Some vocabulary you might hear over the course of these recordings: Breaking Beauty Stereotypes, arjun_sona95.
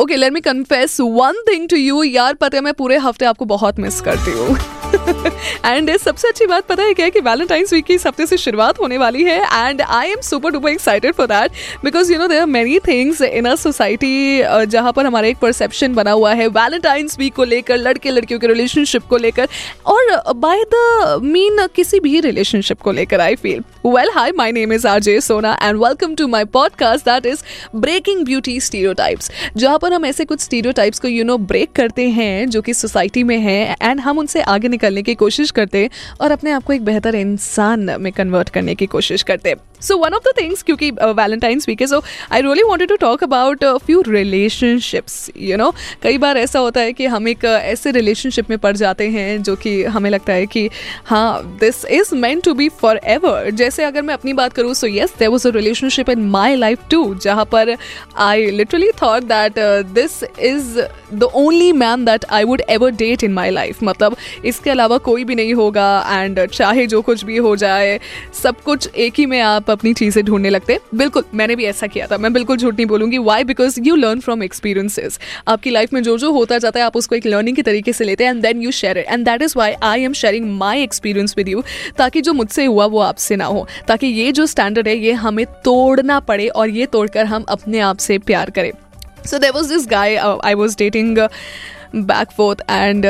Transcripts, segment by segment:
Okay let me confess one thing to you यार, पता है मैं पूरे हफ्ते आपको बहुत मिस करती हूँ एंड सबसे अच्छी बात पता है क्या कि वैलेंटाइंस वीक की इस हफ्ते से शुरुआत होने वाली है and I am super duper excited for that because you know there are many things in a society जहाँ पर हमारा एक परसेप्शन बना हुआ है वैलेंटाइंस वीक को लेकर, लड़के लड़कियों के रिलेशनशिप को लेकर और बाय द मीन किसी भी रिलेशनशिप को लेकर। I feel well hi my name is RJ Sona and welcome to my podcast that is breaking beauty stereotypes, जहाँ पर हम ऐसे कुछ स्टीरियोटाइप्स को यू नो ब्रेक करते हैं जो कि सोसाइटी में है एंड हम उनसे आगे निकलने की कोशिश करते और अपने आप को एक बेहतर इंसान में कन्वर्ट करने की कोशिश करते। So one of the things, क्योंकि वैलेंटाइंस वीक है so I really wanted to talk about few relationships. You know कई बार ऐसा होता है कि हम एक ऐसे रिलेशनशिप में पड़ जाते हैं जो कि हमें लगता है कि हाँ this is meant to be forever. जैसे अगर मैं अपनी बात करूँ so yes there was a relationship in my life too जहाँ पर I literally thought that this is the only man that I would ever date in my life, मतलब इसके अलावा कोई भी नहीं होगा एंड चाहे जो कुछ भी हो जाए सब कुछ एक ही में आप अपनी चीज़ें ढूंढने लगते। बिल्कुल मैंने भी ऐसा किया था, मैं बिल्कुल झूठ नहीं बोलूँगी। Why? Because you learn from experiences. आपकी लाइफ में जो जो होता जाता है आप उसको एक लर्निंग के तरीके से लेते हैं and then you share it and that is why I am sharing my experience with you, ताकि जो मुझसे हुआ वो आपसे ना हो, ताकि ये जो स्टैंडर्ड है ये हमें तोड़ना पड़े और ये तोड़कर हम अपने आप से प्यार करें। So there was this guy I was dating back forth and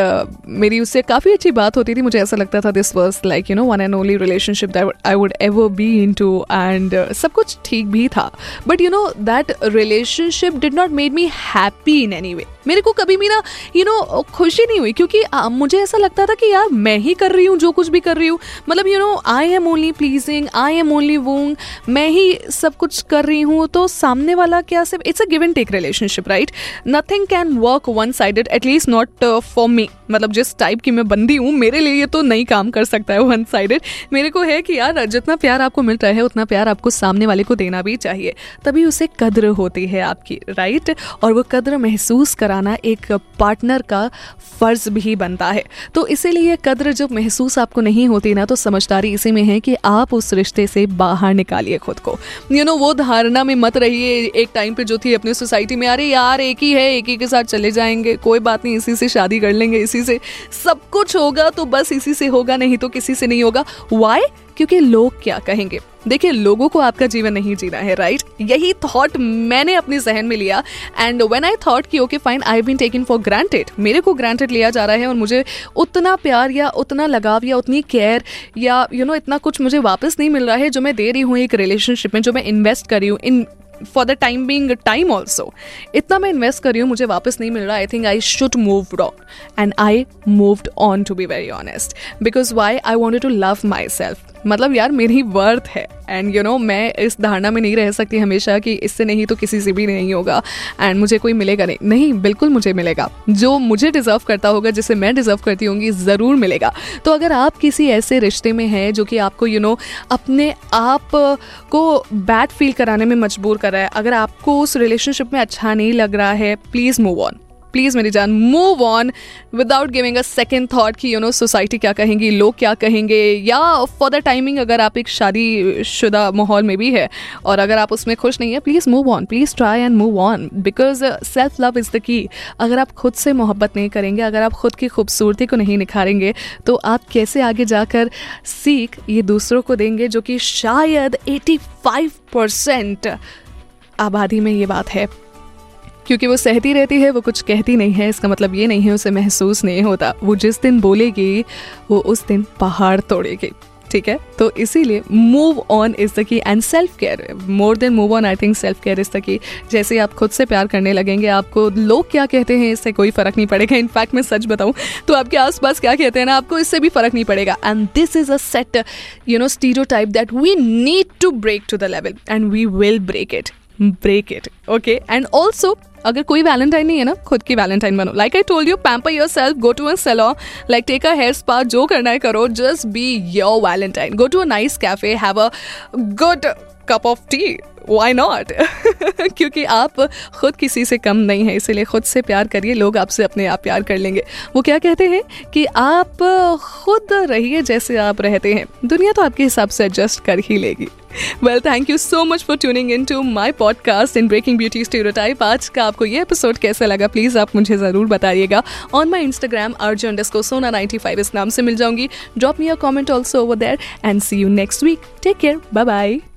मेरी उससे काफ़ी अच्छी बात होती थी। मुझे ऐसा लगता था this was like you know one and only relationship that I would ever be into and सब कुछ ठीक भी था, but you know that relationship did not made me happy in any way. मेरे को कभी भी ना यू नो खुशी नहीं हुई क्योंकि मुझे ऐसा लगता था कि यार मैं ही कर रही हूँ जो कुछ भी कर रही हूँ, मतलब you know I am only pleasing, I am only wooing, मैं ही सब कुछ कर रही हूँ तो सामने वाला क्या। सिर्फ it's a give and take relationship right, nothing can work one sided at least not for me. मतलब जिस टाइप की मैं बंदी हूँ मेरे लिए ये तो नहीं काम कर सकता है वन साइडेड। मेरे को है कि यार जितना प्यार आपको मिल रहा है उतना प्यार आपको सामने वाले को देना भी चाहिए, तभी उसे कद्र होती है आपकी राइट, और वो कद्र महसूस कराना एक पार्टनर का फर्ज भी बनता है। तो इसीलिए कद्र जब महसूस आपको नहीं होती ना तो समझदारी इसी में है कि आप उस रिश्ते से बाहर निकालिए खुद को। यू नो वो धारणा में मत रहिए एक टाइम पे जो थी अपनी सोसाइटी में, अरे यार एक ही है एक ही के साथ चले जाएंगे, कोई बात नहीं इसी से शादी कर लेंगे, इसी से सब कुछ होगा, तो बस इसी से होगा नहीं तो किसी से नहीं होगा। वाई? क्योंकि लोग क्या कहेंगे। देखिए लोगों को आपका जीवन नहीं जीना है राइट, यही थॉट मैंने अपने जहन में लिया एंड व्हेन आई थॉट कि okay fine I have been taken for granted, मेरे को ग्रांटेड लिया जा रहा है और मुझे उतना प्यार या उतना लगाव या उतनी केयर या यू नो इतना कुछ मुझे वापस नहीं मिल रहा है जो मैं दे रही हूँ एक रिलेशनशिप में, जो मैं इन्वेस्ट कर रही हूँ in for the time being time also, इतना मैं इन्वेस्ट कर रही हूँ मुझे वापस नहीं मिल रहा। I think I should move on and I moved on to be very honest, because why I wanted to love myself. मतलब यार मेरी वर्थ है एंड यू नो मैं इस धारणा में नहीं रह सकती हमेशा कि इससे नहीं तो किसी से भी नहीं होगा एंड मुझे कोई मिलेगा नहीं। नहीं, बिल्कुल मुझे मिलेगा, जो मुझे डिज़र्व करता होगा, जिसे मैं डिज़र्व करती होंगी ज़रूर मिलेगा। तो अगर आप किसी ऐसे रिश्ते में हैं जो कि आपको यू नो अपने आप को बैड फील कराने में मजबूर कर रहा है, अगर आपको उस रिलेशनशिप में अच्छा नहीं लग रहा है, प्लीज़ मूव ऑन। प्लीज़ मेरी जान, move on without giving a second thought कि यू नो सोसाइटी क्या कहेंगी, लोग क्या कहेंगे, या फॉर द टाइमिंग अगर आप एक शादीशुदा माहौल में भी है और अगर आप उसमें खुश नहीं है, please move on, please try and move on because self love is the key. अगर आप खुद से मोहब्बत नहीं करेंगे, अगर आप खुद की खूबसूरती को नहीं निखारेंगे तो आप कैसे आगे जाकर सीख ये दूसरों को देंगे, जो कि शायद 85% आबादी में ये बात है क्योंकि वो सहती रहती है, वो कुछ कहती नहीं है। इसका मतलब ये नहीं है उसे महसूस नहीं होता, वो जिस दिन बोलेगी वो उस दिन पहाड़ तोड़ेगी। ठीक है, तो इसीलिए move on is the key and self care more than move on. I think self care is the key. जैसे आप खुद से प्यार करने लगेंगे, आपको लोग क्या कहते हैं इससे कोई फ़र्क नहीं पड़ेगा। इनफैक्ट मैं सच बताऊं तो आपके आसपास क्या कहते हैं ना, आपको इससे भी फ़र्क नहीं पड़ेगा। And this is a set you know stereotype that we need to break to the level and we will break it, break it okay. And also अगर कोई वैलेंटाइन नहीं है ना, खुद की वैलेंटाइन बनो। Like I told you, pamper yourself, go to a salon, like take a hair spa, जो करना है करो, just be your Valentine. Go to a nice cafe, have a good cup of tea, why not क्योंकि आप खुद किसी से कम नहीं है, इसीलिए खुद से प्यार करिए, लोग आपसे अपने आप प्यार कर लेंगे। वो क्या कहते हैं कि आप खुद रहिए जैसे आप रहते हैं, दुनिया तो आपके हिसाब से एडजस्ट कर ही लेगी। Well, thank you so much for tuning in to my podcast in Breaking Beauty Stereotype. आज का आपको ये एपिसोड कैसा लगा प्लीज़ आप मुझे ज़रूर बताइएगा. On my Instagram arjun_sona95 इस नाम से मिल जाऊंगी. Drop me a comment also over there and see you next week. Take care. Bye bye.